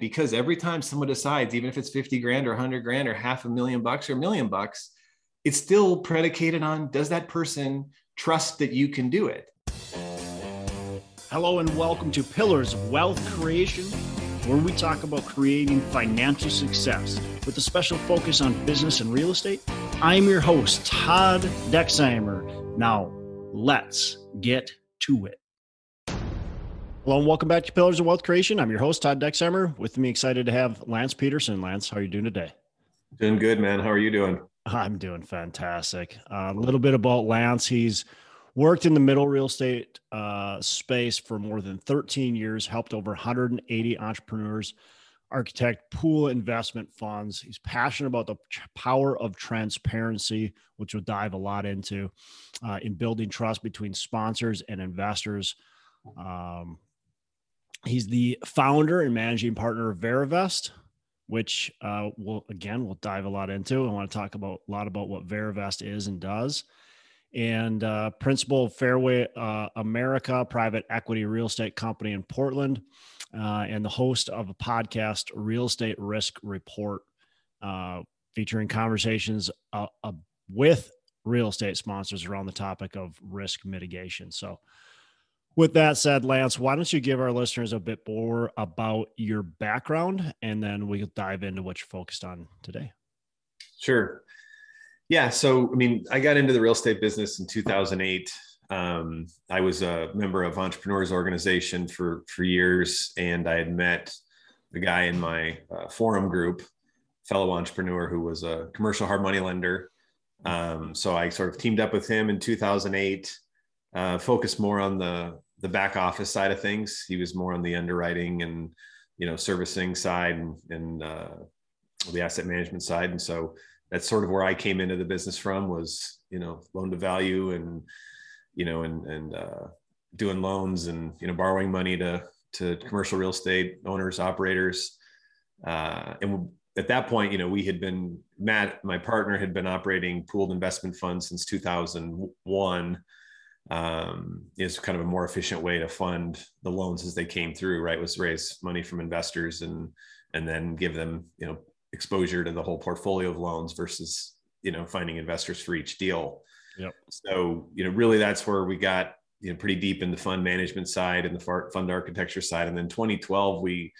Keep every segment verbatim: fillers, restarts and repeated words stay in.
Because every time someone decides, even if it's fifty grand or one hundred grand or half a million bucks or a million bucks, it's still predicated on, does that person trust that you can do it? Hello and welcome to Pillars of Wealth Creation, where we talk about creating financial success with a special focus on business and real estate. I'm your host, Todd Dexheimer. Now, let's get to it. Hello and welcome back to Pillars of Wealth Creation. I'm your host, Todd Dexheimer. With me, excited to have Lance Peterson. Lance, how are you doing today? Doing good, man. How are you doing? I'm doing fantastic. Uh, a little bit about Lance. He's worked in the middle real estate uh, space for more than thirteen years, helped over one hundred eighty entrepreneurs, architect, pool investment funds. He's passionate about the power of transparency, which we'll dive a lot into, uh, in building trust between sponsors and investors. Um, He's the founder and managing partner of Verivest, which uh, we'll, again, we'll dive a lot into. I want to talk about a lot about what Verivest is and does. And uh, principal of Fairway uh, America, private equity real estate company in Portland, uh, and the host of a podcast, Real Estate Risk Report, uh, featuring conversations uh, uh, with real estate sponsors around the topic of risk mitigation. So, with that said, Lance, why don't you give our listeners a bit more about your background, and then we'll dive into what you're focused on today. Sure. Yeah. So, I mean, I got into the real estate business in two thousand eight. Um, I was a member of Entrepreneurs Organization for, for years, and I had met the guy in my uh, forum group, fellow entrepreneur who was a commercial hard money lender. Um, so I sort of teamed up with him in two thousand eight, uh, focused more on the the back office side of things. He was more on the underwriting and, you know, servicing side and, and uh, the asset management side. And so that's sort of where I came into the business from was, you know, loan to value and, you know, and, and uh, doing loans and, you know, borrowing money to, to commercial real estate owners, operators. Uh, and at that point, you know, we had been, Matt, my partner, had been operating pooled investment funds since two thousand one. Um, is kind of a more efficient way to fund the loans as they came through, right? Was raise money from investors and, and then give them, you know, exposure to the whole portfolio of loans versus, you know, finding investors for each deal. Yep. So, you know, really that's where we got, you know, pretty deep in the fund management side and the fund architecture side. And then twenty twelve, we,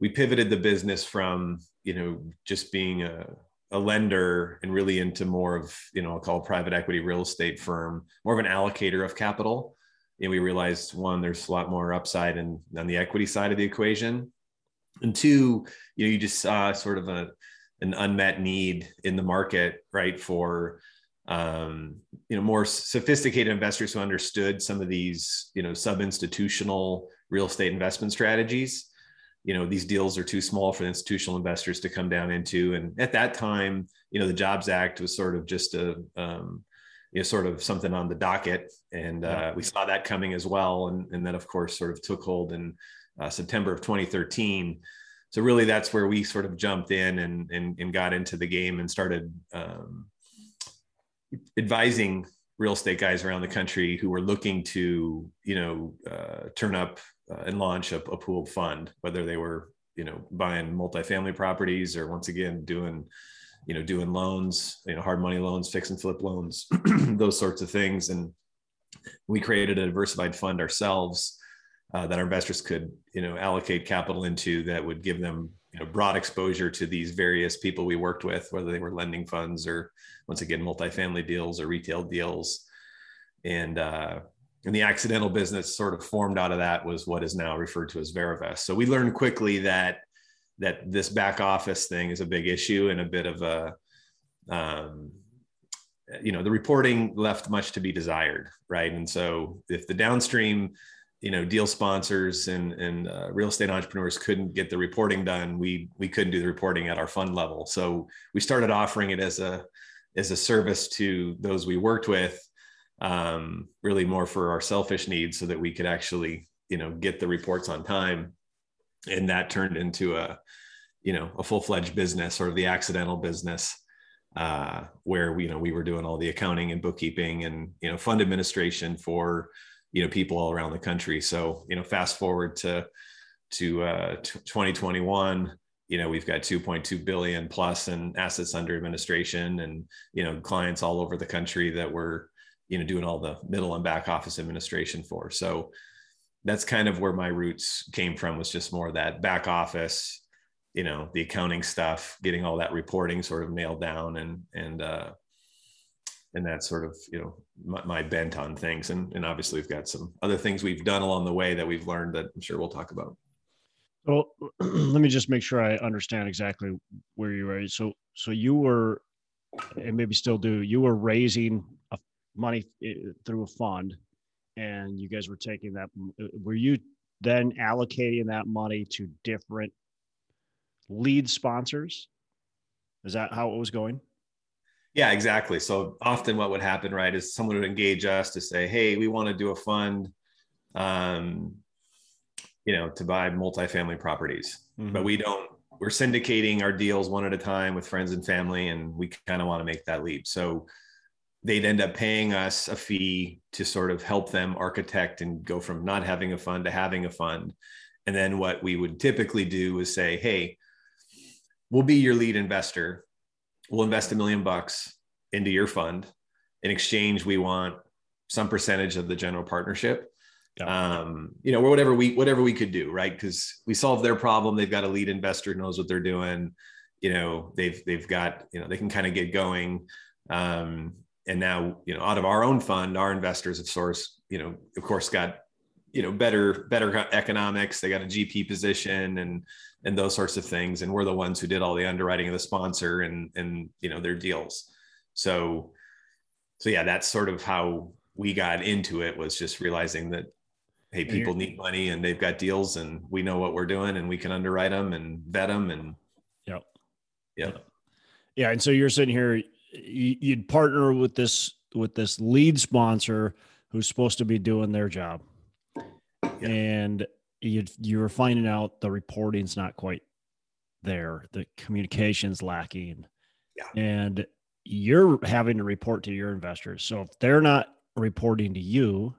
we pivoted the business from, you know, just being a, a lender and really into more of, you know, I'll call private equity real estate firm, more of an allocator of capital. And we realized, one, there's a lot more upside in, on the equity side of the equation. And two, you know, you just saw sort of a, an unmet need in the market, right? For, um, you know, more sophisticated investors who understood some of these, you know, sub-institutional real estate investment strategies. You know, these deals are too small for the institutional investors to come down into. And at that time, you know, the JOBS Act was sort of just a, um, you know, sort of something on the docket. And uh, we saw that coming as well. And, and that, of course, sort of took hold in uh, September of twenty thirteen. So really, that's where we sort of jumped in and and, and got into the game and started um, advising real estate guys around the country who were looking to, you know, uh, turn up uh, and launch a, a pooled fund, whether they were, you know, buying multifamily properties or once again, doing, you know, doing loans, you know, hard money loans, fix and flip loans, those sorts of things. And we created a diversified fund ourselves uh, that our investors could, you know, allocate capital into that would give them, you know, broad exposure to these various people we worked with, whether they were lending funds or once again, multifamily deals or retail deals. And, uh, and the accidental business sort of formed out of that was what is now referred to as Verivest. So we learned quickly that, that this back office thing is a big issue and a bit of a, um, you know, the reporting left much to be desired. Right. And so if the downstream, you know, deal sponsors and, and uh, real estate entrepreneurs couldn't get the reporting done, we we couldn't do the reporting at our fund level. So we started offering it as a as a service to those we worked with, um, really more for our selfish needs so that we could actually, you know, get the reports on time. And that turned into a, you know, a full-fledged business, sort of the accidental business, uh, where, you know, we were doing all the accounting and bookkeeping and, you know, fund administration for, you know, people all around the country. So, you know, fast forward to to uh, twenty twenty-one, you know, we've got two point two billion plus in assets under administration, and, you know, clients all over the country that we're, you know, doing all the middle and back office administration for. So that's kind of where my roots came from, was just more that back office, you know, the accounting stuff, getting all that reporting sort of nailed down, and, and, uh, and that's sort of, you know, my, my bent on things. And, and obviously we've got some other things we've done along the way that we've learned that I'm sure we'll talk about. Well, let me just make sure I understand exactly where you were. So, so you were, and maybe still do, you were raising a, money through a fund, and you guys were taking that. Were you then allocating that money to different lead sponsors? Is that how it was going? Yeah, exactly. So often what would happen, right, is someone would engage us to say, hey, we want to do a fund, um, you know, to buy multifamily properties, mm-hmm. but we don't, we're syndicating our deals one at a time with friends and family, and we kind of want to make that leap. So they'd end up paying us a fee to sort of help them architect and go from not having a fund to having a fund. And then what we would typically do is say, hey, we'll be your lead investor. We'll invest a million bucks into your fund. In exchange, we want some percentage of the general partnership. Yeah. Um, you know, whatever we, whatever we could do, right? Because we solved their problem. They've got a lead investor who knows what they're doing. You know, they've, they've got, you know, they can kind of get going. Um, And now, you know, out of our own fund, our investors have sourced, you know, of course, got, you know, better, better economics. They got a G P position and, and those sorts of things. And we're the ones who did all the underwriting of the sponsor and, and, you know, their deals. So, so yeah, that's sort of how we got into it, was just realizing that, hey, people need money and they've got deals and we know what we're doing and we can underwrite them and vet them. And yep. Yep. Yeah. And so you're sitting here, you'd partner with this, with this lead sponsor who's supposed to be doing their job. Yeah. And you'd, you were finding out the reporting's not quite there. The communication's lacking. Yeah. And you're having to report to your investors. So if they're not reporting to you,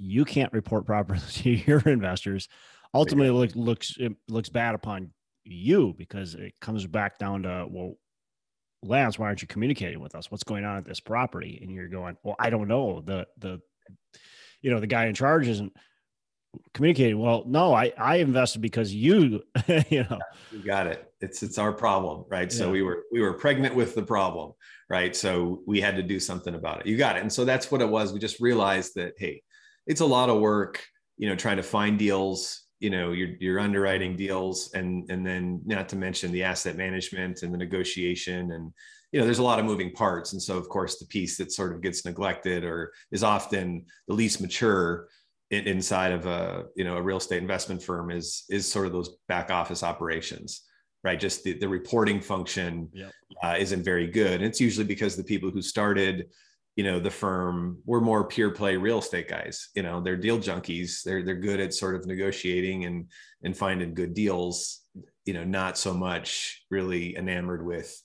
you can't report properly to your investors. Ultimately, yeah. it looks, it looks bad upon you, because it comes back down to, well, Lance, why aren't you communicating with us? What's going on at this property? And you're going, well, I don't know. The, the, you know, the guy in charge isn't communicating. Well, no, I, I invested because you, you know, you got it. It's, it's our problem. Right. Yeah. So we were, we were pregnant with the problem. Right. So we had to do something about it. You got it. And so that's what it was. We just realized that, hey, it's a lot of work, you know, trying to find deals, you know, you're, you're underwriting deals, and, and then not to mention the asset management and the negotiation. And, you know, there's a lot of moving parts. And so of course the piece that sort of gets neglected or is often the least mature in, inside of a, you know, a real estate investment firm is, is sort of those back office operations, right? Just the, the reporting function yep. uh, isn't very good. And it's usually because the people who started, you know, the firm were more pure play real estate guys. You know, they're deal junkies. They're, they're good at sort of negotiating and, and finding good deals, you know, not so much really enamored with,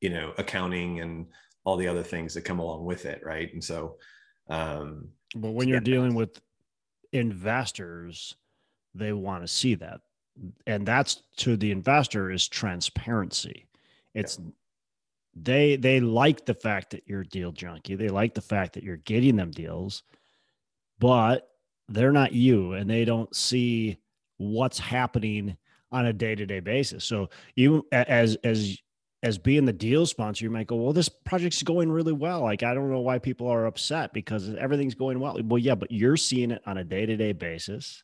you know, accounting and all the other things that come along with it. Right. And so, um, but when you're yeah. dealing with investors, they want to see that. And that's to the investor is transparency. It's yeah. They they like the fact that you're a deal junkie. They like the fact that you're getting them deals, but they're not you, and they don't see what's happening on a day-to-day basis. So you, as as as being the deal sponsor, you might go, well, this project's going really well. Like, I don't know why people are upset because everything's going well. Well, yeah, but you're seeing it on a day-to-day basis,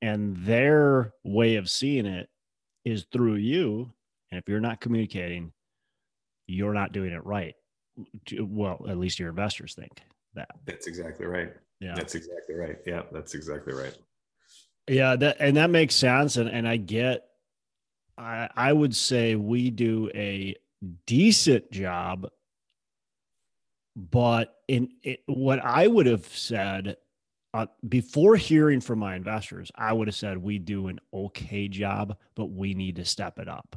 and their way of seeing it is through you. And if you're not communicating, you're not doing it right. Well, at least your investors think that. That's exactly right. Yeah. That's exactly right. Yeah. That's exactly right. Yeah. That, and that makes sense. And, and I get, I, I would say we do a decent job, but in it, what I would have said uh, before hearing from my investors, I would have said, we do an okay job, but we need to step it up.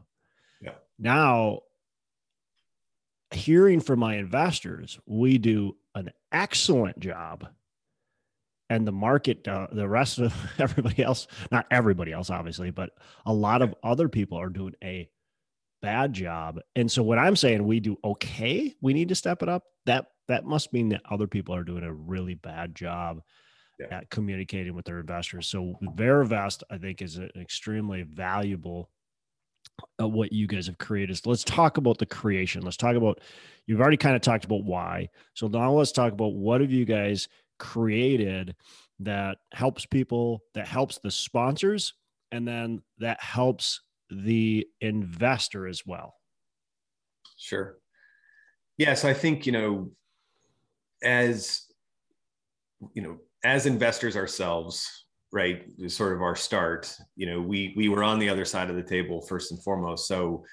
Yeah. Now, hearing from my investors, we do an excellent job, and the market, uh, the rest of everybody else, not everybody else, obviously, but a lot of other people are doing a bad job. And so what I'm saying, we do okay, we need to step it up. That, that must mean that other people are doing a really bad job yeah. at communicating with their investors. So Verivest, I think, is an extremely valuable uh, what you guys have created. So let's talk about the creation. Let's talk about, you've already kind of talked about why. So now let's talk about what have you guys created that helps people, that helps the sponsors, and then that helps the investor as well. Sure. Yeah. So I think, you know, as, you know, as investors ourselves, right, is sort of our start, you know, we, we were on the other side of the table first and foremost. So,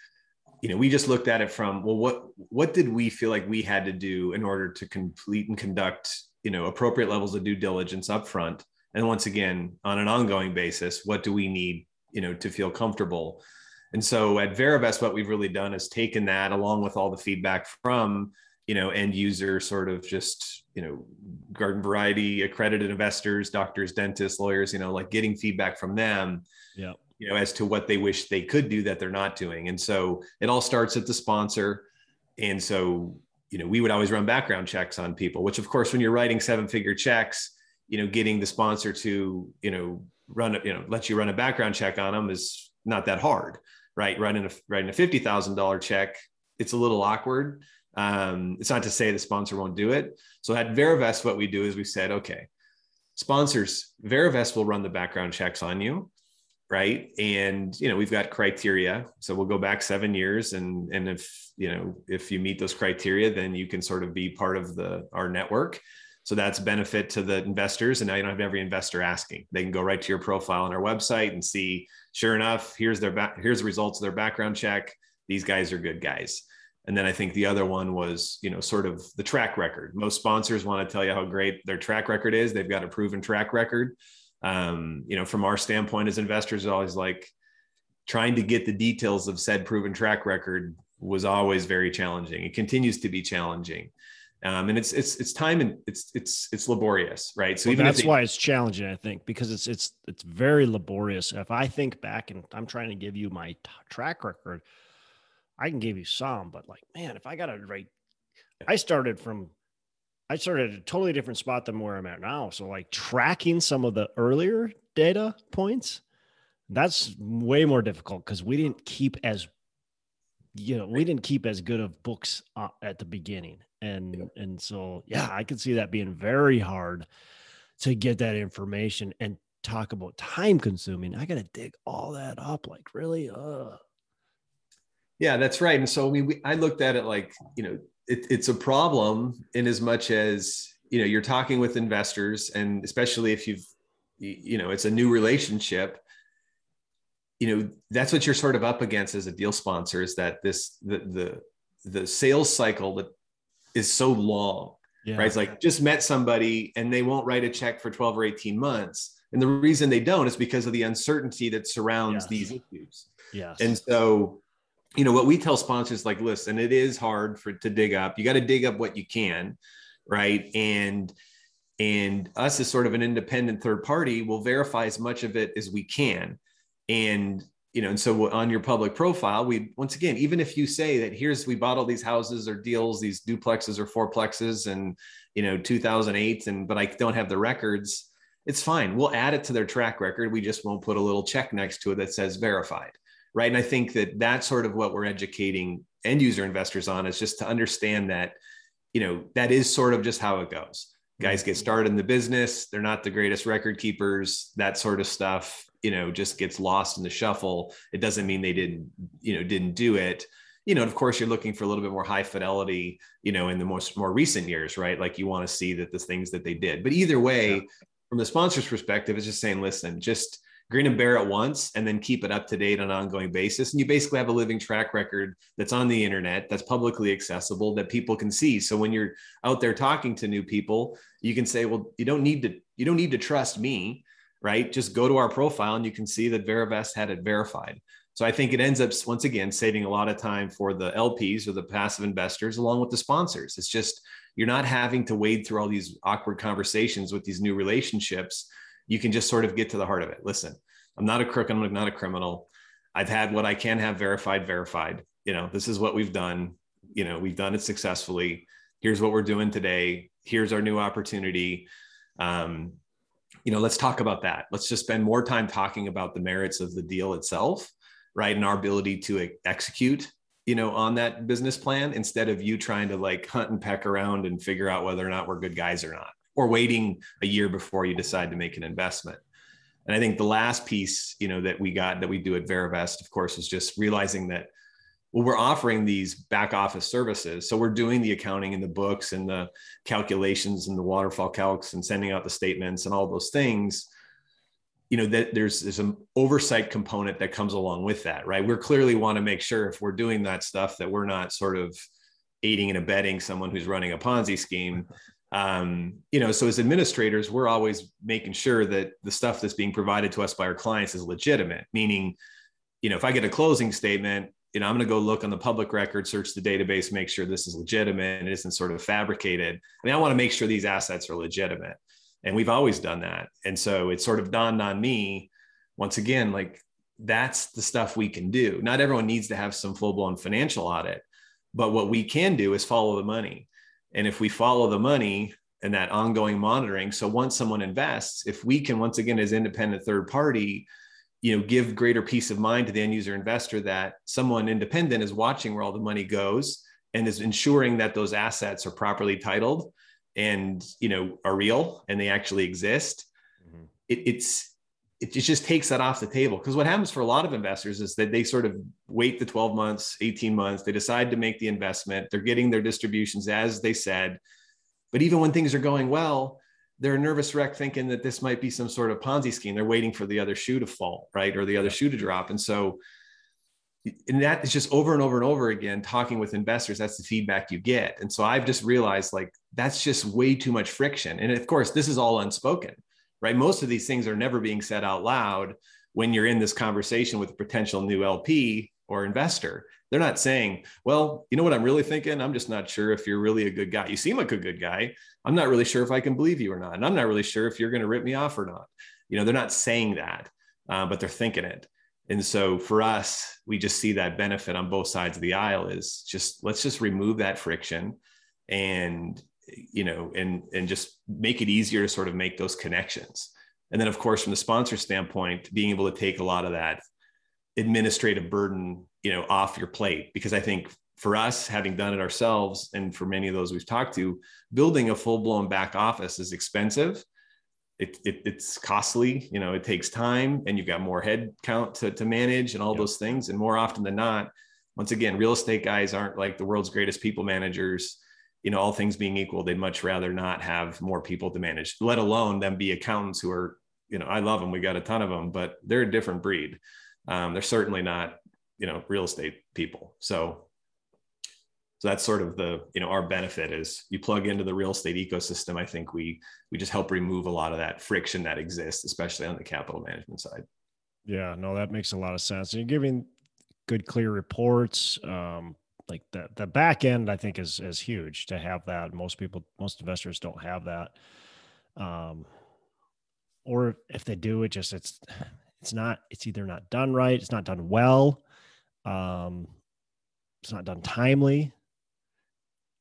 you know, we just looked at it from, well, what, what did we feel like we had to do in order to complete and conduct, you know, appropriate levels of due diligence upfront, and once again on an ongoing basis, what do we need, you know, to feel comfortable? And so at Verivest, what we've really done is taken that along with all the feedback from, you know, end user sort of just, you know, garden variety accredited investors, doctors, dentists, lawyers, you know, like getting feedback from them, yeah, you know, as to what they wish they could do that they're not doing. And so it all starts at the sponsor, and so, you know, we would always run background checks on people, which of course, when you're writing seven figure checks, you know, getting the sponsor to, you know, run, you know, let you run a background check on them is not that hard, right? Running a, writing a fifty thousand dollars check, it's a little awkward. Um, it's not to say the sponsor won't do it. So at Verivest, what we do is we said, okay, sponsors, Verivest will run the background checks on you, right? And, you know, we've got criteria. So we'll go back seven years and, and if, you know, if you meet those criteria, then you can sort of be part of the, our network. So that's benefit to the investors. And now you don't have every investor asking, they can go right to your profile on our website and see, sure enough, here's their back, here's the results of their background check. These guys are good guys. And then I think the other one was, you know, sort of the track record. Most sponsors want to tell you how great their track record is. They've got a proven track record. Um, you know, from our standpoint as investors, it's always like trying to get the details of said proven track record was always very challenging. It continues to be challenging. Um, and it's, it's, it's time and it's, it's, it's laborious, right? So well, even that's they- why it's challenging, I think, because it's, it's, it's very laborious. If I think back and I'm trying to give you my t- track record, I can give you some, but like, man, if I got to write, I started from I started at a totally different spot than where I'm at now. So like tracking some of the earlier data points, that's way more difficult because we didn't keep as, you know, we didn't keep as good of books uh, at the beginning. And, yeah. and so, yeah, I could see that being very hard to get that information and talk about time consuming. I got to dig all that up. Like really? Uh. Yeah, that's right. And so we, we I looked at it like, you know, It, it's a problem in as much as, you know, you're talking with investors, and especially if you've, you know, it's a new relationship, you know, that's what you're sort of up against as a deal sponsor, is that this, the, the, the sales cycle that is so long, yeah. right? It's like just met somebody and they won't write a check for twelve or eighteen months. And the reason they don't is because of the uncertainty that surrounds yes. these issues. Yes. And so, you know, what we tell sponsors, like, listen, it is hard for to dig up. You got to dig up what you can, right? And, and us as sort of an independent third party will verify as much of it as we can. And, you know, and so on your public profile, we, once again, even if you say that here's, we bought all these houses or deals, these duplexes or fourplexes and, you know, two thousand eight, and, but I don't have the records, it's fine. We'll add it to their track record. We just won't put a little check next to it that says verified. Right. And I think that that's sort of what we're educating end user investors on, is just to understand that, you know, that is sort of just how it goes. Guys get started in the business. They're not the greatest record keepers, that sort of stuff, you know, just gets lost in the shuffle. It doesn't mean they didn't, you know, didn't do it. You know, and of course, you're looking for a little bit more high fidelity, you know, in the most more recent years, right? Like you want to see that the things that they did, but either way, yeah. from the sponsor's perspective, it's just saying, listen, just grin and bear it once, and then keep it up to date on an ongoing basis. And you basically have a living track record that's on the internet, that's publicly accessible, that people can see. So when you're out there talking to new people, you can say, well, you don't need to, you don't need to trust me, right? Just go to our profile and you can see that Verivest had it verified. So I think it ends up, once again, saving a lot of time for the L Ps or the passive investors, along with the sponsors. It's just, you're not having to wade through all these awkward conversations with these new relationships. You can just sort of get to the heart of it. Listen, I'm not a crook. I'm not a criminal. I've had what I can have verified, verified. You know, this is what we've done. You know, we've done it successfully. Here's what we're doing today. Here's our new opportunity. Um, you know, let's talk about that. Let's just spend more time talking about the merits of the deal itself, right? And our ability to execute, you know, on that business plan, instead of you trying to like hunt and peck around and figure out whether or not we're good guys or not, or waiting a year before you decide to make an investment. And I think the last piece, you know, that we got, that we do at Verivest, of course, is just realizing that, well, we're offering these back office services. So we're doing the accounting and the books and the calculations and the waterfall calcs and sending out the statements and all those things. You know, that there's, there's an oversight component that comes along with that, right? We're clearly want to make sure if we're doing that stuff that we're not sort of aiding and abetting someone who's running a Ponzi scheme. Um, you know, so as administrators, we're always making sure that the stuff that's being provided to us by our clients is legitimate. Meaning, you know, if I get a closing statement, you know, I'm going to go look on the public record, search the database, make sure this is legitimate and it isn't sort of fabricated. I mean, I want to make sure these assets are legitimate. And we've always done that. And so it's sort of dawned on me, once again, like that's the stuff we can do. Not everyone needs to have some full-blown financial audit, but what we can do is follow the money. And if we follow the money and that ongoing monitoring, so once someone invests, if we can, once again, as independent third party, you know, give greater peace of mind to the end user investor that someone independent is watching where all the money goes and is ensuring that those assets are properly titled and, you know, are real and they actually exist. Mm-hmm. It, it's, it just takes that off the table. Because what happens for a lot of investors is that they sort of wait the twelve months, eighteen months, they decide to make the investment, they're getting their distributions as they said. But even when things are going well, they're a nervous wreck thinking that this might be some sort of Ponzi scheme. They're waiting for the other shoe to fall, right? Or the other shoe to drop. And so, and that is just over and over and over again, talking with investors, that's the feedback you get. And so I've just realized like, that's just way too much friction. And of course, this is all unspoken, right? Most of these things are never being said out loud when you're in this conversation with a potential new L P or investor. They're not saying, well, you know what I'm really thinking? I'm just not sure if you're really a good guy. You seem like a good guy. I'm not really sure if I can believe you or not. And I'm not really sure if you're going to rip me off or not. You know, they're not saying that, uh, but they're thinking it. And so for us, we just see that benefit on both sides of the aisle is just, let's just remove that friction and, you know, and, and just make it easier to sort of make those connections. And then of course, from the sponsor standpoint, being able to take a lot of that administrative burden, you know, off your plate. Because I think for us, having done it ourselves, and for many of those we've talked to, building a full-blown back office is expensive. It, it, it's costly, you know, it takes time and you've got more head count to, to manage and all yep. those things. And more often than not, once again, real estate guys aren't like the world's greatest people managers, you know, all things being equal, they'd much rather not have more people to manage, let alone them be accountants who are, you know, I love them. We got a ton of them, but they're a different breed. Um, they're certainly not, you know, real estate people. So, so that's sort of the, you know, our benefit is you plug into the real estate ecosystem. I think we, we just help remove a lot of that friction that exists, especially on the capital management side. Yeah, no, that makes a lot of sense. And you're giving good, clear reports. Um, like the, the back end, I think is, is huge to have that. Most people, most investors don't have that. Um, or if they do, it just, it's, it's not, it's either not done right. It's not done well. Um, it's not done timely,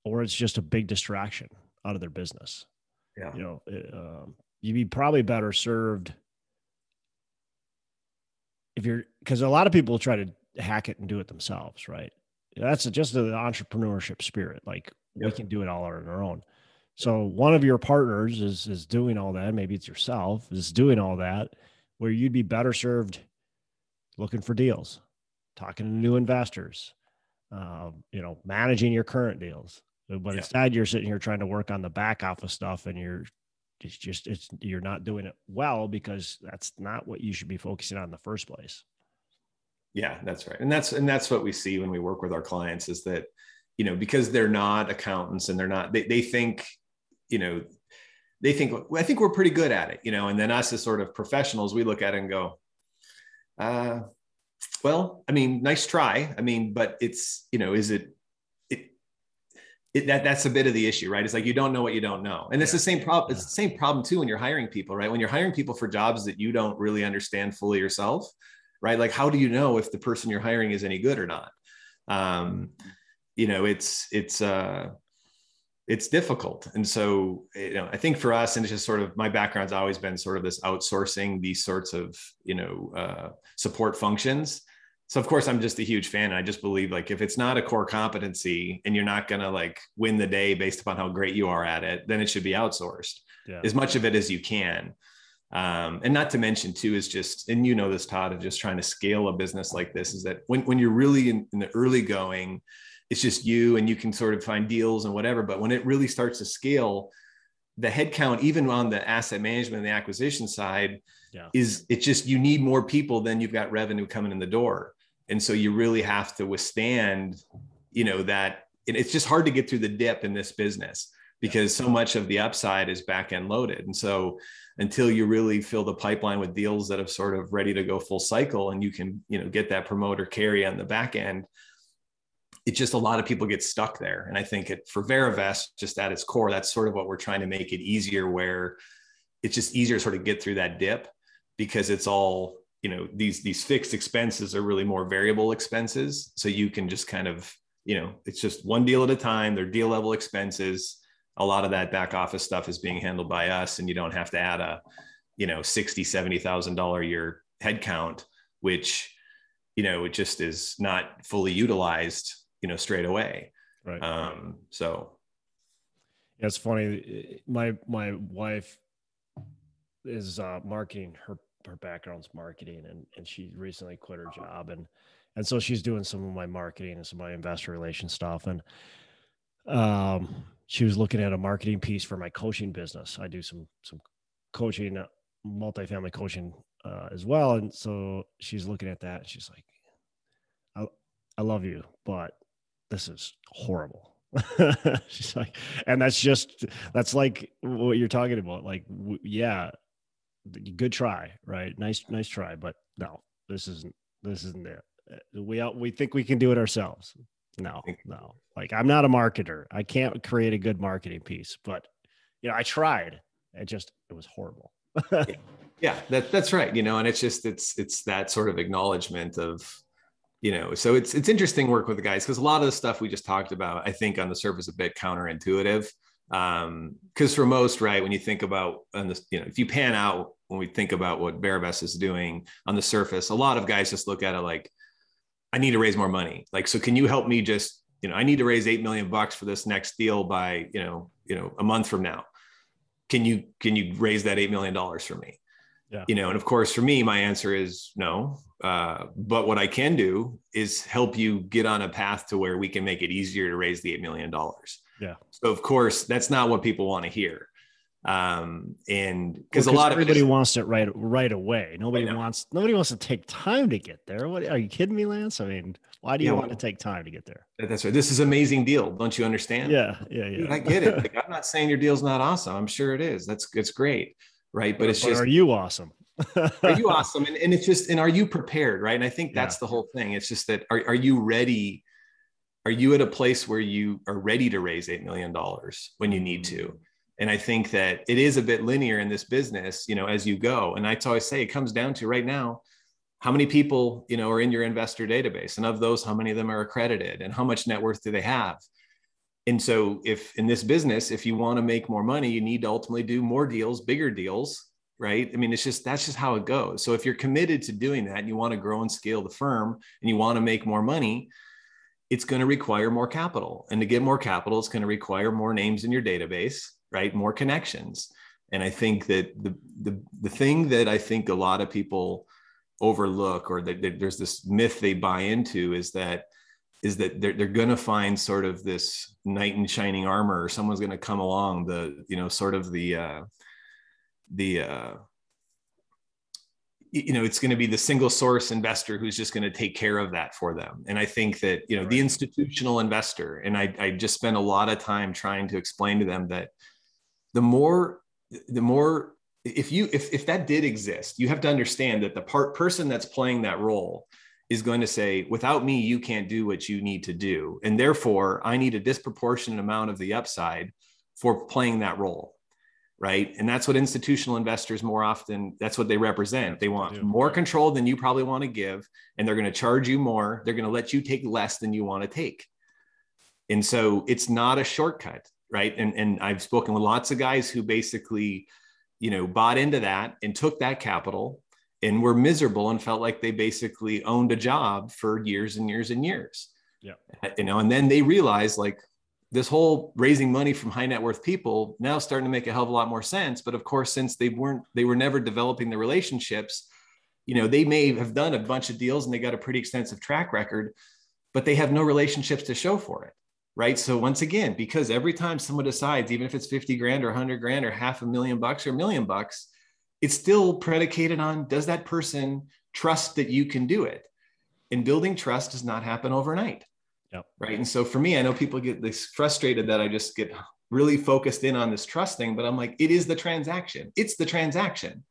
or it's just a big distraction out of their business. Yeah. You know, it, um, you'd be probably better served if you're, cause a lot of people try to hack it and do it themselves. Right. That's just the entrepreneurship spirit. Like yep. we can do it all on our own. So one of your partners is, is doing all that. Maybe it's yourself is doing all that, where you'd be better served looking for deals, talking to new investors, uh, you know, managing your current deals. But yeah. instead you're sitting here trying to work on the back office stuff and you're it's just, it's, you're not doing it well because that's not what you should be focusing on in the first place. Yeah, that's right. And that's, and that's what we see when we work with our clients is that, you know, because they're not accountants and they're not, they, they think, you know, they think, I think we're pretty good at it, you know, and then us as sort of professionals, we look at it and go, uh, well, I mean, nice try. I mean, but it's, you know, is it, it, it that that's a bit of the issue, right? It's like, you don't know what you don't know. And it's yeah. the same problem. It's the same problem too, when you're hiring people, right? When you're hiring people for jobs that you don't really understand fully yourself, right? Like, how do you know if the person you're hiring is any good or not? Um, you know, it's, it's, uh, it's difficult. And so, you know, I think for us, and it's just sort of, my background's always been sort of this outsourcing, these sorts of, you know, uh, support functions. So of course I'm just a huge fan. And I just believe, like, if it's not a core competency and you're not going to like win the day based upon how great you are at it, then it should be outsourced yeah. as much of it as you can. Um, and not to mention too, is just, and you know this, Todd, of just trying to scale a business like this, is that when, when you're really in, in the early going, it's just you, and you can sort of find deals and whatever. But when it really starts to scale, the headcount, even on the asset management and the acquisition side, yeah. is it's just, you need more people than you've got revenue coming in the door. And so you really have to withstand, you know, that it, it's just hard to get through the dip in this business, because so much of the upside is back end loaded. And so until you really fill the pipeline with deals that have sort of ready to go full cycle, and you can, you know, get that promoter carry on the back end, it's just a lot of people get stuck there. And I think it, for Verivest, just at its core, that's sort of what we're trying to make it easier, where it's just easier to sort of get through that dip, because it's all, you know, these, these fixed expenses are really more variable expenses. So you can just kind of, you know, it's just one deal at a time, they're deal level expenses. A lot of that back office stuff is being handled by us, and you don't have to add a, you know, sixty, seventy thousand dollars a year headcount, which, you know, it just is not fully utilized, you know, straight away. Right. Um, so. Yeah, it's funny. My, my wife is uh, marketing, her, her background's marketing, and, and she recently quit her job. And, and so she's doing some of my marketing and some of my investor relations stuff. And um, she was looking at a marketing piece for my coaching business. I do some, some coaching, uh, multifamily coaching uh, as well. And so she's looking at that, and she's like, I, I love you, but this is horrible. She's like, and that's just, that's like what you're talking about. Like, w- yeah, good try, right? Nice, nice try, but no, this isn't, this isn't it. We, we think we can do it ourselves. No, no. Like, I'm not a marketer. I can't create a good marketing piece, but you know, I tried. It just, it was horrible. yeah. yeah, that that's right. You know, and it's just, it's, it's that sort of acknowledgement of, you know, so it's it's interesting work with the guys, because a lot of the stuff we just talked about, I think on the surface, a bit counterintuitive. Um, because for most, right, when you think about, on this, you know, if you pan out, when we think about what Verivest is doing on the surface, a lot of guys just look at it like, I need to raise more money. Like, so can you help me just, you know, I need to raise eight million bucks for this next deal by, you know, you know, a month from now. Can you can you raise that eight million dollars for me? Yeah. You know, and of course, for me, my answer is no. Uh, but what I can do is help you get on a path to where we can make it easier to raise the eight million dollars. Yeah. So of course, that's not what people want to hear. Um, and because well, a lot of everybody it is, wants it right, right away. Nobody wants, nobody wants to take time to get there. What are you kidding me, Lance? I mean, why do you yeah, want well, to take time to get there? That's right. This is an amazing deal. Don't you understand? Yeah. Yeah. Yeah. Dude, I get it. Like, I'm not saying your deal's not awesome. I'm sure it is. That's, it's great. Right. But it's but just, are you awesome? Are you awesome? And, and it's just, and are you prepared? Right. And I think that's yeah. the whole thing. It's just that, are, are you ready? Are you at a place where you are ready to raise eight million dollars when you need to? And I think that it is a bit linear in this business, you know, as you go. And I always say, it comes down to right now, how many people, you know, are in your investor database, and of those, how many of them are accredited, and how much net worth do they have? And so if in this business, if you want to make more money, you need to ultimately do more deals, bigger deals, right? I mean, it's just, that's just how it goes. So if you're committed to doing that, and you want to grow and scale the firm, and you want to make more money, it's going to require more capital. And to get more capital, it's going to require more names in your database, right? More connections. And I think that the, the, the thing that I think a lot of people overlook, or that, that there's this myth they buy into, is that is that they're, they're going to find sort of this knight in shining armor, or someone's going to come along, the, you know, sort of the, uh, the, uh, you know, it's going to be the single source investor who's just going to take care of that for them. And I think that, you know, right. the institutional investor, and I, I just spent a lot of time trying to explain to them that the more, the more, if you, if, if that did exist, you have to understand that the part person that's playing that role is going to say, without me, you can't do what you need to do. And therefore, I need a disproportionate amount of the upside for playing that role, right? And that's what institutional investors more often, that's what they represent. They want more control than you probably want to give, and they're going to charge you more. They're going to let you take less than you want to take. And so it's not a shortcut, right? And, and I've spoken with lots of guys who basically, you know, bought into that and took that capital and were miserable and felt like they basically owned a job for years and years and years. Yeah. You know, and then they realized, like, this whole raising money from high net worth people now starting to make a hell of a lot more sense. But of course, since they weren't, they were never developing the relationships, you know, they may have done a bunch of deals and they got a pretty extensive track record, but they have no relationships to show for it. Right. So once again, because every time someone decides, even if it's fifty grand or one hundred grand or half a million bucks or a million bucks, it's still predicated on, does that person trust that you can do it? And building trust does not happen overnight. Yep. Right. And so for me, I know people get this frustrated that I just get really focused in on this trust thing, but I'm like, it is the transaction. It's the transaction.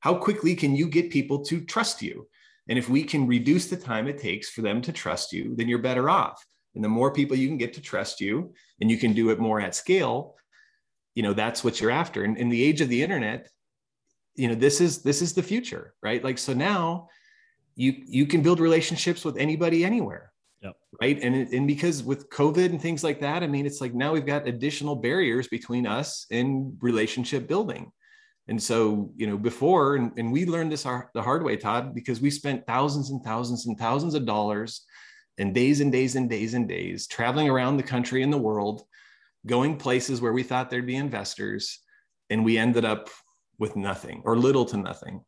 How quickly can you get people to trust you? And if we can reduce the time it takes for them to trust you, then you're better off. And the more people you can get to trust you, and you can do it more at scale, you know, that's what you're after. And in the age of the internet, you know, this is, this is the future, right? Like, so now you, you can build relationships with anybody, anywhere. Yep. Right. And, and because with COVID and things like that, I mean, it's like, now we've got additional barriers between us and relationship building. And so, you know, before, and, and we learned this our, the hard way, Todd, because we spent thousands and thousands and thousands of dollars and days and days and days and days traveling around the country and the world, going places where we thought there'd be investors, and we ended up with nothing or little to nothing.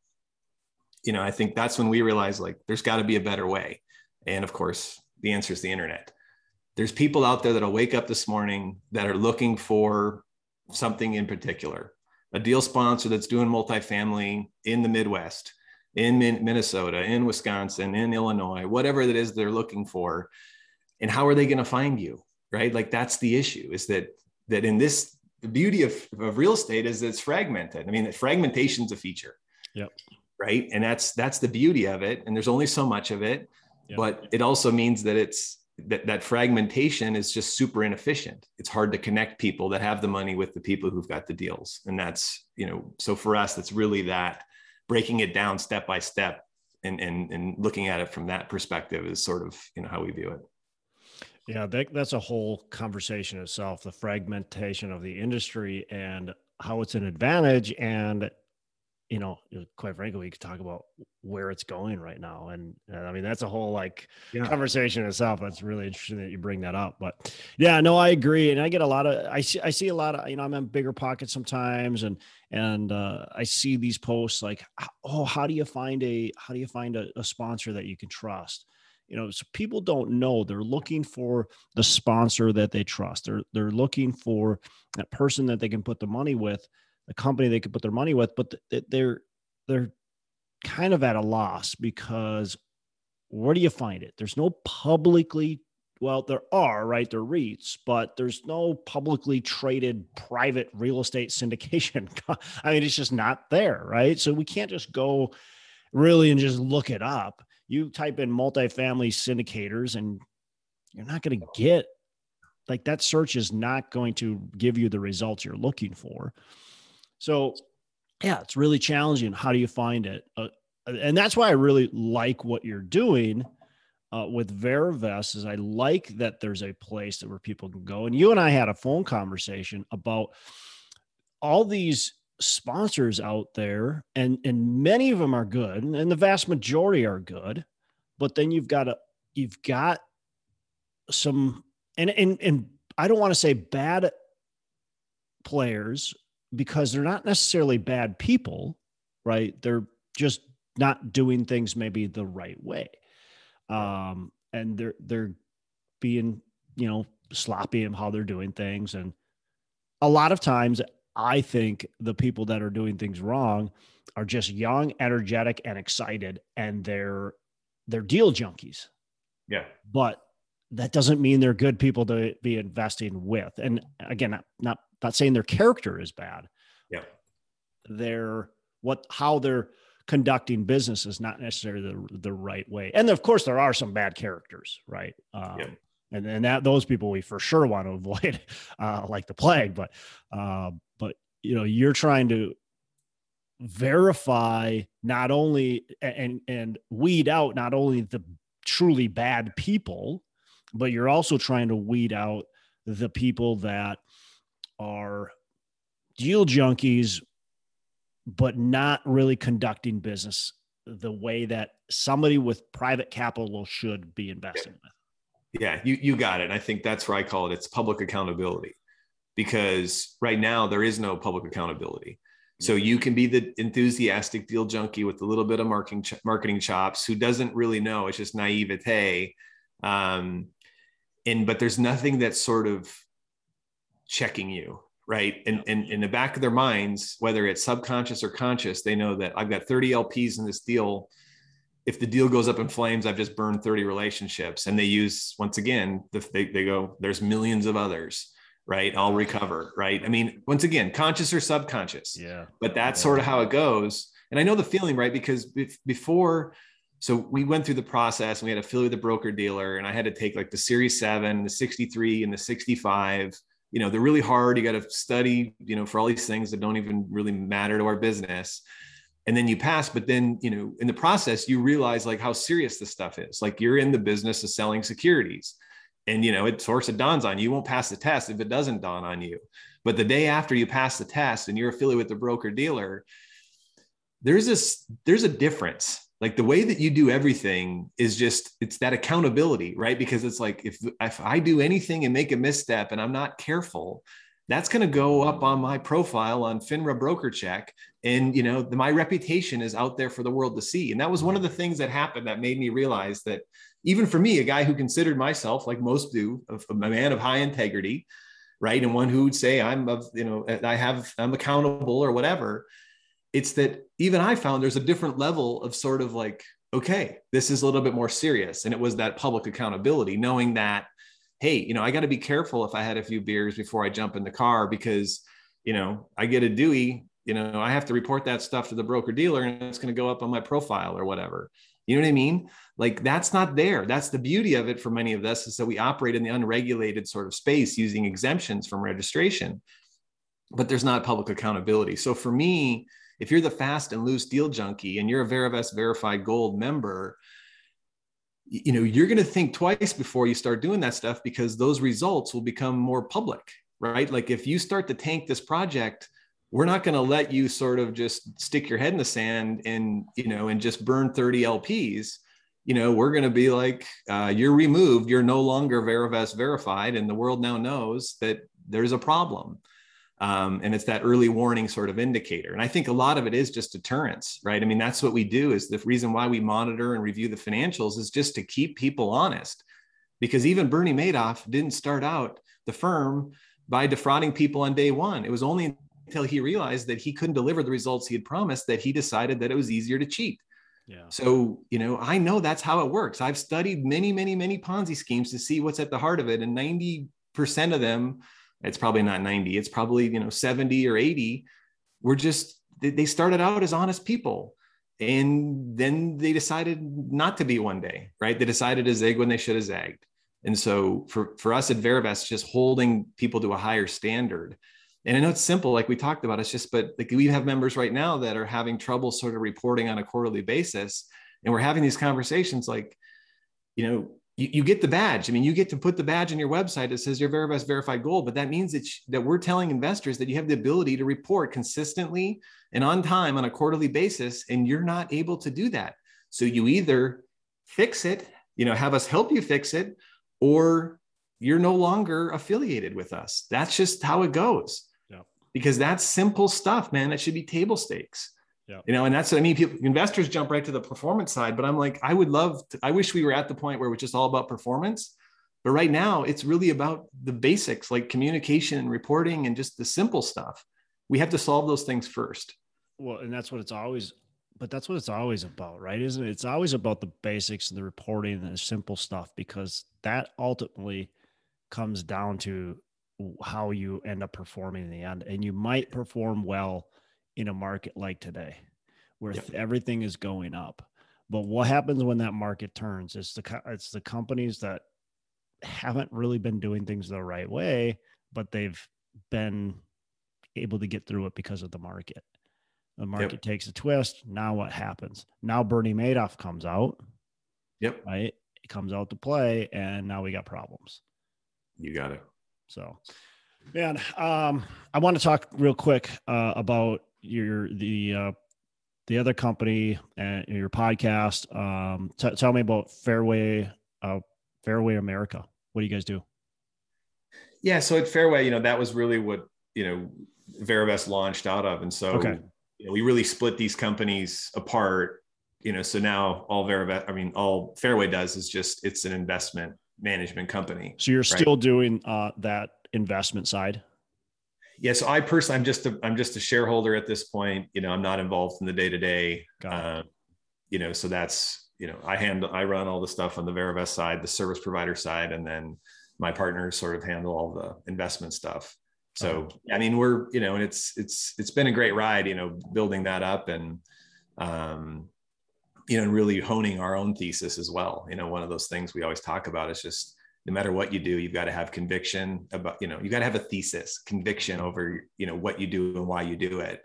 You know, I think that's when we realized, like, there's got to be a better way. And of course, the answer is the internet. There's people out there that'll wake up this morning that are looking for something in particular, a deal sponsor that's doing multifamily in the Midwest, in Minnesota, in Wisconsin, in Illinois, whatever that is they're looking for. And how are they going to find you, right? Like, that's the issue, is that that in this, the beauty of, of real estate is that it's fragmented. I mean, fragmentation is a feature, yep. right? And that's that's the beauty of it. And there's only so much of it, yep. but it also means that it's that, that fragmentation is just super inefficient. It's hard to connect people that have the money with the people who've got the deals. And that's, you know, so for us, that's really that. Breaking it down step by step and, and, and looking at it from that perspective is sort of, you know, how we view it. Yeah, that, that's a whole conversation itself, the fragmentation of the industry and how it's an advantage. And, you know, quite frankly, we could talk about where it's going right now. And, and I mean, that's a whole like yeah. conversation itself. That's really interesting that you bring that up, but yeah, no, I agree. And I get a lot of, I see, I see a lot of, you know, I'm in bigger pockets sometimes and, and uh, I see these posts like, oh, how do you find a, how do you find a, a sponsor that you can trust? You know, so people don't know. They're looking for the sponsor that they trust. They're, they're looking for that person that they can put the money with, a company they could put their money with, but they're they're kind of at a loss because where do you find it? There's no publicly, well, there are, right? There are REITs, but there's no publicly traded private real estate syndication. I mean, it's just not there, right? So we can't just go really and just look it up. You type in multifamily syndicators and you're not going to get, like that search is not going to give you the results you're looking for. So yeah, it's really challenging. How do you find it? Uh, and that's why I really like what you're doing uh, with Verivest is I like that there's a place that where people can go. And you and I had a phone conversation about all these sponsors out there and, and many of them are good and the vast majority are good, but then you've got a, you've got some, and, and, and I don't want to say bad players, because they're not necessarily bad people, right? They're just not doing things maybe the right way. Um, and they're, they're being, you know, sloppy in how they're doing things. And a lot of times I think the people that are doing things wrong are just young, energetic, and excited. And they're, they're deal junkies. Yeah. But that doesn't mean they're good people to be investing with. And again, not, not, Not saying their character is bad. Yeah. Their what how they're conducting business is not necessarily the, the right way. And of course, there are some bad characters, right? Um, yeah. And and that those people we for sure want to avoid, uh, like the plague. But uh, but you know, you're trying to verify not only and and weed out not only the truly bad people, but you're also trying to weed out the people that are deal junkies, but not really conducting business the way that somebody with private capital should be investing with. Yeah, you, you got it. And I think that's where I call it, it's public accountability, because right now there is no public accountability. So you can be the enthusiastic deal junkie with a little bit of marketing, ch- marketing chops who doesn't really know, it's just naivete. Um, and, but there's nothing that's sort of checking you, right? And, and, and in the back of their minds, whether it's subconscious or conscious, they know that I've got thirty L Ps in this deal. If the deal goes up in flames, I've just burned thirty relationships. And they use, once again, the, they, they go, there's millions of others, right? I'll recover, right? I mean, once again, conscious or subconscious, yeah. But that's yeah. sort of how it goes. And I know the feeling, right? Because be- before, so we went through the process and we had to fill with the broker dealer, and I had to take like the series seven, the sixty-three and the sixty-five, you know, they're really hard. You got to study, you know, for all these things that don't even really matter to our business. And then you pass, but then, you know, in the process, you realize like how serious this stuff is. Like you're in the business of selling securities and, you know, it sort of dawns on you. You won't pass the test if it doesn't dawn on you. But the day after you pass the test and you're affiliated with the broker dealer, there's this, there's a difference. Like the way that you do everything is just, it's that accountability, right? Because it's like, if, if I do anything and make a misstep and I'm not careful, that's going to go up on my profile on FINRA broker check. And, you know, the, my reputation is out there for the world to see. And that was one of the things that happened that made me realize that even for me, a guy who considered myself, like most do, a, a man of high integrity, right? And one who would say, I'm, of, you know, I have, I'm accountable or whatever. It's that even I found there's a different level of sort of like, okay, this is a little bit more serious. And it was that public accountability, knowing that, hey, you know, I got to be careful if I had a few beers before I jump in the car, because, you know, I get a Dewey, you know, I have to report that stuff to the broker dealer and it's going to go up on my profile or whatever. You know what I mean? Like that's not there. That's the beauty of it for many of us, is that we operate in the unregulated sort of space using exemptions from registration, but there's not public accountability. So for me, if you're the fast and loose deal junkie and you're a Verivest Verified Gold member, you know, you're going to think twice before you start doing that stuff, because those results will become more public, right? Like if you start to tank this project, we're not going to let you sort of just stick your head in the sand and, you know, and just burn thirty L Ps. You know, we're going to be like, uh, you're removed. You're no longer Verivest verified. And the world now knows that there's a problem. Um, and it's that early warning sort of indicator. And I think a lot of it is just deterrence, right? I mean, that's what we do, is the reason why we monitor and review the financials is just to keep people honest, because even Bernie Madoff didn't start out the firm by defrauding people on day one. It was only until he realized that he couldn't deliver the results he had promised that he decided that it was easier to cheat. Yeah. So, you know, I know that's how it works. I've studied many, many, many Ponzi schemes to see what's at the heart of it. And ninety percent of them, it's probably not ninety. It's probably, you know, seventy or eighty. We're just, they started out as honest people. And then they decided not to be one day, right? They decided to zig when they should have zagged. And so for, for us at Verivest, just holding people to a higher standard. And I know it's simple, like we talked about, it's just, but like we have members right now that are having trouble sort of reporting on a quarterly basis. And we're having these conversations like, you know, You, you get the badge. I mean, you get to put the badge on your website that says you're Verivest Verified Gold, but that means that, sh- that we're telling investors that you have the ability to report consistently and on time on a quarterly basis, and you're not able to do that. So you either fix it, you know, have us help you fix it, or you're no longer affiliated with us. That's just how it goes. Yeah. Because that's simple stuff, man. That should be table stakes. Yeah. You know, and that's what I mean. People, investors jump right to the performance side, but I'm like, I would love to, I wish we were at the point where it's just all about performance, but right now it's really about the basics, like communication and reporting and just the simple stuff. We have to solve those things first. Well, and that's what it's always, but that's what it's always about, right? Isn't it? It's always about the basics and the reporting and the simple stuff, because that ultimately comes down to how you end up performing in the end. And you might perform well in a market like today, where yep. everything is going up. But what happens when that market turns? It's the, it's the companies that haven't really been doing things the right way, but they've been able to get through it because of the market. The market yep. takes a twist. Now what happens? Now Bernie Madoff comes out. Yep. Right? It comes out to play, and now we got problems. You got it. So, man, um, I want to talk real quick uh, about your the uh, the other company and your podcast. Um, t- tell me about Fairway uh, Fairway America. What do you guys do? Yeah, so at Fairway, you know, that was really what you know Verivest launched out of, and so. Okay. You know, we really split these companies apart, you know, so now all Verivest, I mean, all Fairway does is just, it's an investment management company. So you're right? still doing uh, that investment side? Yeah. So I personally, I'm just, a, I'm just a shareholder at this point, you know, I'm not involved in the day-to-day, um, you know, so that's, you know, I handle, I run all the stuff on the Verivest side, the service provider side, and then my partners sort of handle all the investment stuff. So, I mean, we're, you know, and it's, it's, it's been a great ride, you know, building that up and, um, you know, and really honing our own thesis as well. You know, one of those things we always talk about is just, no matter what you do, you've got to have conviction about, you know, you got to have a thesis, conviction over, you know, what you do and why you do it.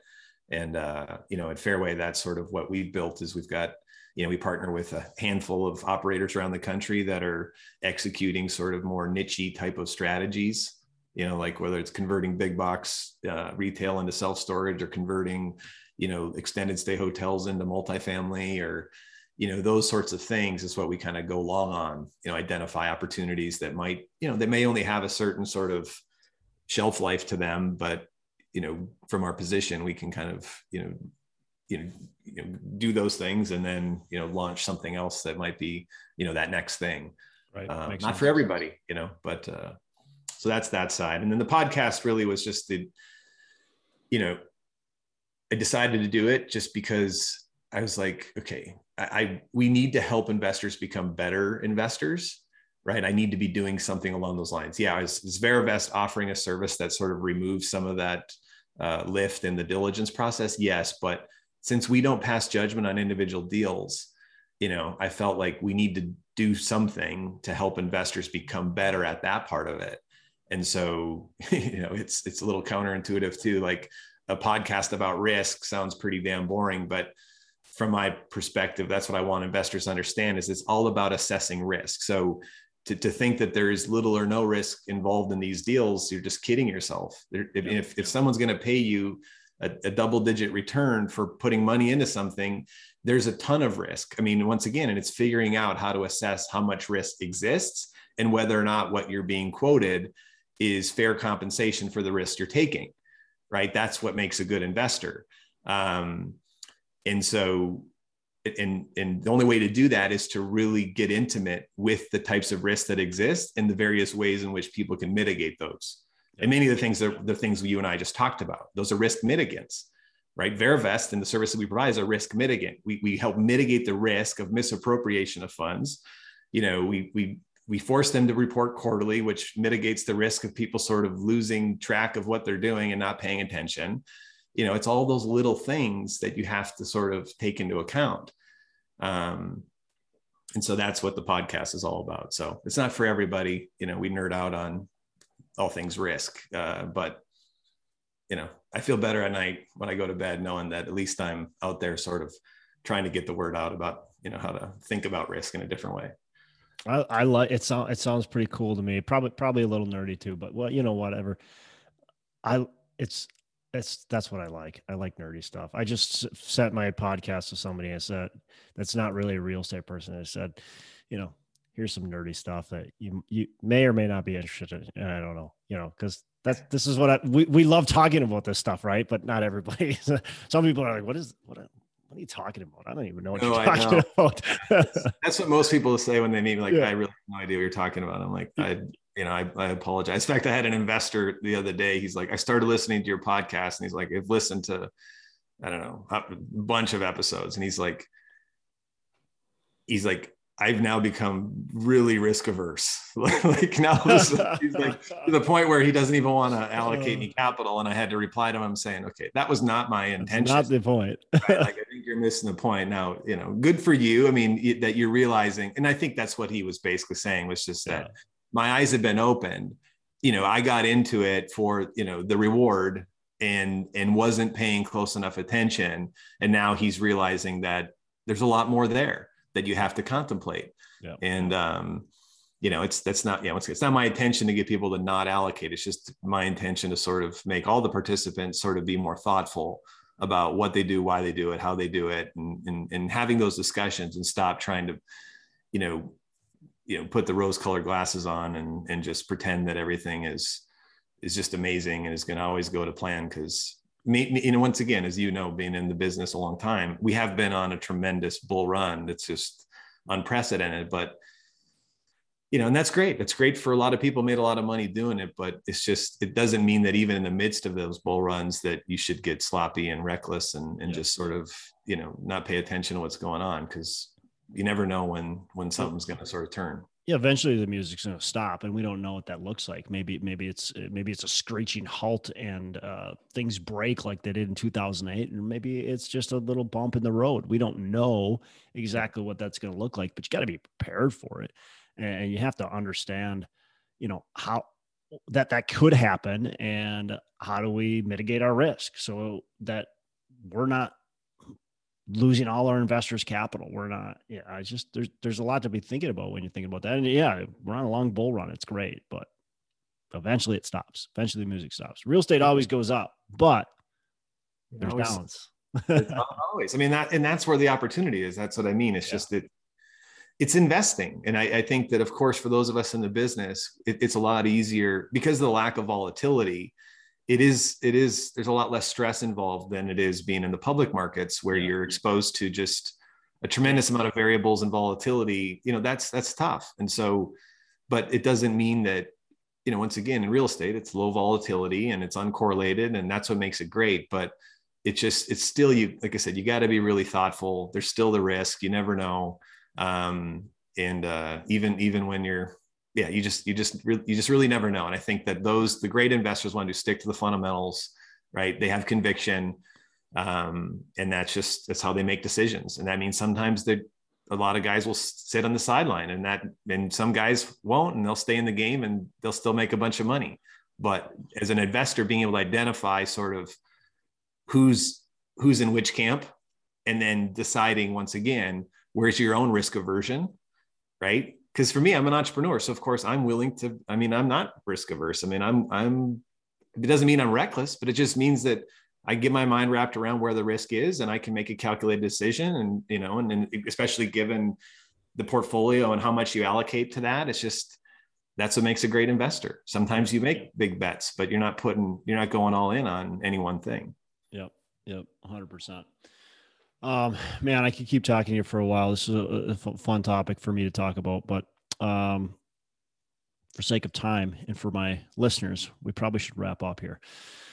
And, uh, you know, at Fairway, that's sort of what we've built is we've got, you know, we partner with a handful of operators around the country that are executing sort of more niche-y type of strategies. You know, like whether it's converting big box uh, retail into self-storage or converting, you know, extended stay hotels into multifamily or, you know, those sorts of things is what we kind of go long on, you know, identify opportunities that might, you know, they may only have a certain sort of shelf life to them, but, you know, from our position, we can kind of, you know, you know, you know do those things and then, you know, launch something else that might be, you know, that next thing. Right. Um, not sense. For everybody, you know, but, uh, so that's that side. And then the podcast really was just the, you know, I decided to do it just because I was like, okay, I, I we need to help investors become better investors, right? I need to be doing something along those lines. Yeah, is, is Verivest offering a service that sort of removes some of that uh, lift in the diligence process? Yes, but since we don't pass judgment on individual deals, you know, I felt like we need to do something to help investors become better at that part of it. And so, you know, it's, it's a little counterintuitive too, like a podcast about risk sounds pretty damn boring, but from my perspective, that's what I want investors to understand is it's all about assessing risk. So to, to think that there is little or no risk involved in these deals, you're just kidding yourself. There, if, if, if someone's going to pay you a, a double digit return for putting money into something, there's a ton of risk. I mean, once again, and it's figuring out how to assess how much risk exists and whether or not what you're being quoted is fair compensation for the risk you're taking, right? That's what makes a good investor. Um, and so, and, and the only way to do that is to really get intimate with the types of risks that exist and the various ways in which people can mitigate those. And many of the things that the things you and I just talked about, those are risk mitigants, right? Verivest and the service that we provide is a risk mitigant. We, we help mitigate the risk of misappropriation of funds. You know, we, we, We force them to report quarterly, which mitigates the risk of people sort of losing track of what they're doing and not paying attention. You know, it's all those little things that you have to sort of take into account. Um, and so that's what the podcast is all about. So it's not for everybody. You know, we nerd out on all things risk, uh, but, you know, I feel better at night when I go to bed knowing that at least I'm out there sort of trying to get the word out about, you know, how to think about risk in a different way. I, I like it. Sounds it sounds pretty cool to me. Probably probably a little nerdy too, but well, you know, whatever. I it's it's that's what I like. I like nerdy stuff. I just sent my podcast to somebody and said that's not really a real estate person. I said, you know, here's some nerdy stuff that you you may or may not be interested in. And I don't know, you know, because that's this is what I, we we love talking about this stuff, right? But not everybody. Some people are like, what is what? A, What are you talking about? I don't even know what no, you're talking about. That's what most people say when they meet me. Like, yeah. I really have no idea what you're talking about. I'm like, I, you know, I, I apologize. In fact, I had an investor the other day. He's like, I started listening to your podcast. And he's like, I've listened to, I don't know, a bunch of episodes. And he's like, he's like, I've now become really risk averse. Like now this, he's like to the point where he doesn't even want to allocate any capital. And I had to reply to him saying, okay, that was not my intention. That's not the point. Right? Like, I think you're missing the point now, you know, good for you. I mean, that you're realizing, and I think that's what he was basically saying was just that yeah. my eyes have been opened. You know, I got into it for, you know, the reward and, and wasn't paying close enough attention. And now he's realizing that there's a lot more there that you have to contemplate. Yep. And, um, you know, it's, that's not, you know, it's, it's not my intention to get people to not allocate. It's just my intention to sort of make all the participants sort of be more thoughtful about what they do, why they do it, how they do it, and, and, and having those discussions and stop trying to, you know, you know, put the rose colored glasses on and, and just pretend that everything is, is just amazing and is going to always go to plan. Cause Me, you know, once again, as you know, being in the business a long time, we have been on a tremendous bull run that's just unprecedented. But, you know, and that's great. It's great for a lot of people, made a lot of money doing it, but it's just, it doesn't mean that even in the midst of those bull runs that you should get sloppy and reckless and, and yeah. just sort of, you know, not pay attention to what's going on, because you never know when, when something's going to sort of turn. Yeah, eventually the music's going to stop, and we don't know what that looks like. Maybe, maybe it's maybe it's a screeching halt, and uh, things break like they did in two thousand eight, and maybe it's just a little bump in the road. We don't know exactly what that's going to look like, but you got to be prepared for it, and you have to understand, you know, how that that could happen, and how do we mitigate our risk so that we're not losing all our investors' capital. We're not, yeah, I just, there's, there's a lot to be thinking about when you're thinking about that. And yeah, we're on a long bull run. It's great, but eventually it stops. Eventually the music stops. Real estate always goes up, but there's always, downs. It's always, I mean, that, and that's where the opportunity is. That's what I mean. It's yeah. just that it's investing. And I, I think that, of course, for those of us in the business, it, it's a lot easier because of the lack of volatility. It is, it is, there's a lot less stress involved than it is being in the public markets where yeah. you're exposed to just a tremendous amount of variables and volatility. You know, that's, that's tough. And so, but it doesn't mean that, you know, once again, in real estate, it's low volatility and it's uncorrelated, and that's what makes it great. But it just, it's still, you, like I said, you got to be really thoughtful. There's still the risk. You never know. Um, and uh, even, even when you're, Yeah, you just you just re- you just really never know, and I think that those the great investors want to stick to the fundamentals, right? They have conviction, um, and that's just that's how they make decisions. And that means sometimes that a lot of guys will sit on the sideline, and that and some guys won't, and they'll stay in the game, and they'll still make a bunch of money. But as an investor, being able to identify sort of who's who's in which camp, and then deciding once again where's your own risk aversion, right? Because for me, I'm an entrepreneur. So of course I'm willing to, I mean, I'm not risk averse. I mean, I'm, I'm, it doesn't mean I'm reckless, but it just means that I get my mind wrapped around where the risk is, and I can make a calculated decision. And, you know, and then especially given the portfolio and how much you allocate to that, it's just, that's what makes a great investor. Sometimes you make big bets, but you're not putting, you're not going all in on any one thing. Yep. Yep. one hundred percent. Um, man, I could keep talking to you for a while. This is a, a fun topic for me to talk about, but, um, for sake of time and for my listeners, we probably should wrap up here.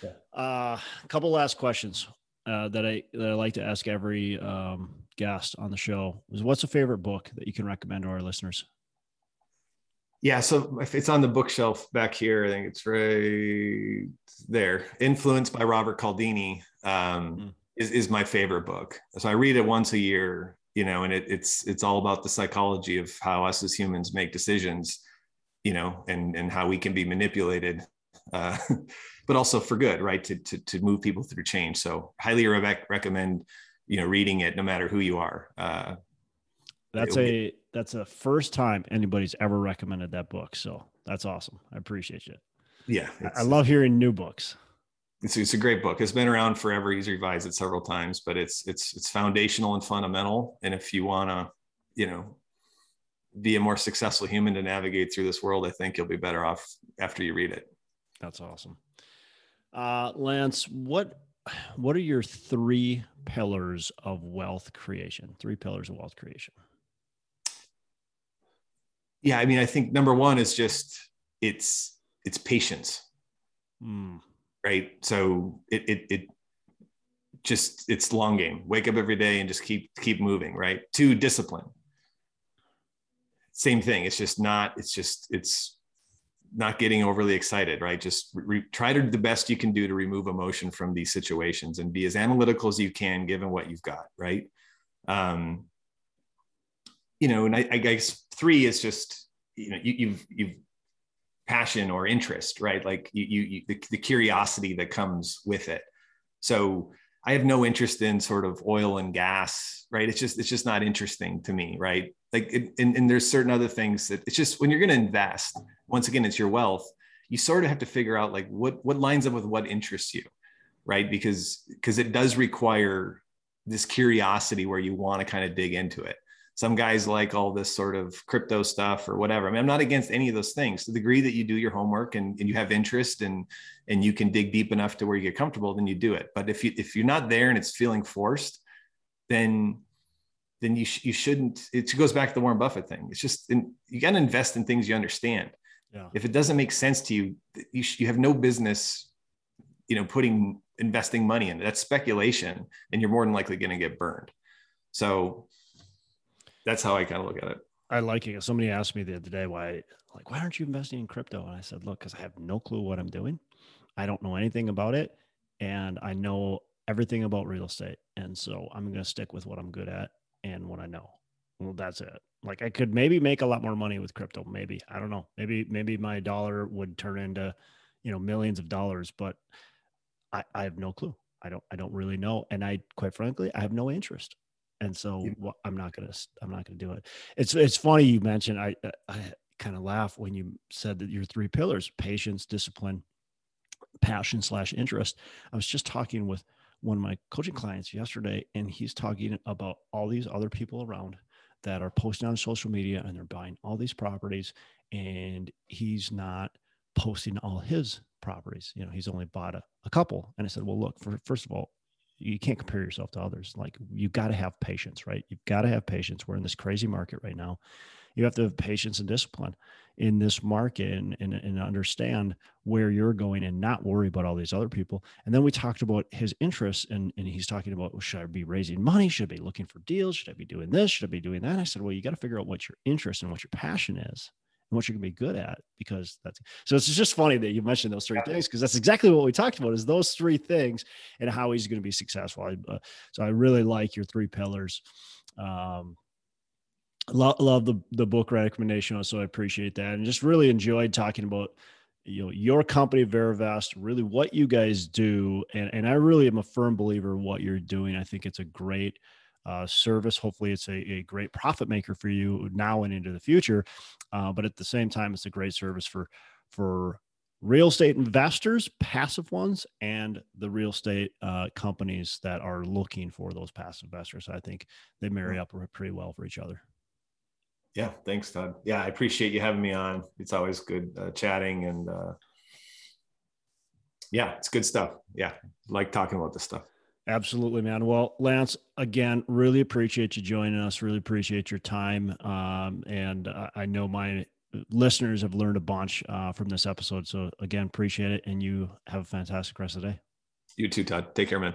Yeah. Uh, a couple last questions, uh, that I, that I like to ask every, um, guest on the show is what's a favorite book that you can recommend to our listeners? Yeah. So if it's on the bookshelf back here, I think it's right there. Influence by Robert Cialdini. Um, mm. Is, is my favorite book. So I read it once a year, you know, and it, it's, it's all about the psychology of how us as humans make decisions, you know, and, and how we can be manipulated, uh, but also for good, right. To, to, to move people through change. So highly re- recommend, you know, reading it no matter who you are. Uh, that's a, be- that's the first time anybody's ever recommended that book. So that's awesome. I appreciate you. Yeah. I love hearing new books. It's, it's a great book. It's been around forever. He's revised it several times, but it's, it's, it's foundational and fundamental. And if you want to, you know, be a more successful human to navigate through this world, I think you'll be better off after you read it. That's awesome. Uh, Lance, what, what are your three pillars of wealth creation? Three pillars of wealth creation. Yeah. I mean, I think number one is just, it's, it's patience. Hmm. Right. So it, it, it just, it's long game, wake up every day and just keep, keep moving. Right. Two, discipline. same thing. It's just not, it's just, it's not getting overly excited, right? Just re- try to do the best you can do to remove emotion from these situations and be as analytical as you can, given what you've got, right? Um, you know, and I, I guess three is just, you know, you, you've, you've passion or interest, right? Like you, you, you the, the curiosity that comes with it. So I have no interest in sort of oil and gas, right? It's just, it's just not interesting to me, right? Like, it, and, and there's certain other things that it's just, when you're going to invest, once again, it's your wealth, you sort of have to figure out like what, what lines up with what interests you, right? Because, because it does require this curiosity where you want to kind of dig into it. Some guys like all this sort of crypto stuff or whatever. I mean, I'm not against any of those things. To the degree that you do your homework and, and you have interest and, and you can dig deep enough to where you get comfortable, then you do it. But if you, if you're not there and it's feeling forced, then, then you, sh- you shouldn't, it goes back to the Warren Buffett thing. It's just, in, you got to invest in things you understand. Yeah. If it doesn't make sense to you, you, sh- you have no business, you know, putting, investing money in it. That's speculation and you're more than likely going to get burned. So that's how I kind of look at it. I like it. Somebody asked me the other day, why, like, why aren't you investing in crypto? And I said, look, because I have no clue what I'm doing. I don't know anything about it. And I know everything about real estate. And so I'm going to stick with what I'm good at and what I know. Well, that's it. Like I could maybe make a lot more money with crypto. Maybe, I don't know. Maybe, maybe my dollar would turn into, you know, millions of dollars, but I, I have no clue. I don't, I don't really know. And I, quite frankly, I have no interest. And so well, I'm not going to, I'm not going to do it. It's, it's funny. You mentioned, I, I kind of laugh when you said that your three pillars, patience, discipline, passion slash interest. I was just talking with one of my coaching clients yesterday, and he's talking about all these other people around that are posting on social media and they're buying all these properties, and he's not posting all his properties. You know, he's only bought a, a couple. And I said, well, look, for, first of all, you can't compare yourself to others. Like you've got to have patience, right? You've got to have patience. We're in this crazy market right now. You have to have patience and discipline in this market and, and, and understand where you're going and not worry about all these other people. And then we talked about his interests, and, and he's talking about, well, should I be raising money? Should I be looking for deals? Should I be doing this? Should I be doing that? And I said, well, you got to figure out what your interest and what your passion is and what you're going to be good at, because that's, so it's just funny that you mentioned those three things, because that's exactly what we talked about, is those three things and how he's going to be successful. I, uh, so I really like your three pillars. Um, Love, love the, the book recommendation. So I appreciate that. And just really enjoyed talking about, you know, your company, Verivest, really what you guys do. And, and I really am a firm believer in what you're doing. I think it's a great uh, service. Hopefully it's a, a great profit maker for you now and into the future. Uh, but at the same time, it's a great service for, for real estate investors, passive ones, and the real estate uh, companies that are looking for those passive investors. I think they marry up pretty well for each other. Yeah. Thanks, Todd. Yeah. I appreciate you having me on. It's always good uh, chatting, and uh, yeah, it's good stuff. Yeah. Like talking about this stuff. Absolutely, man. Well, Lance, again, really appreciate you joining us. Really appreciate your time. Um, and uh, I know my listeners have learned a bunch uh, from this episode. So again, appreciate it. And you have a fantastic rest of the day. You too, Todd. Take care, man.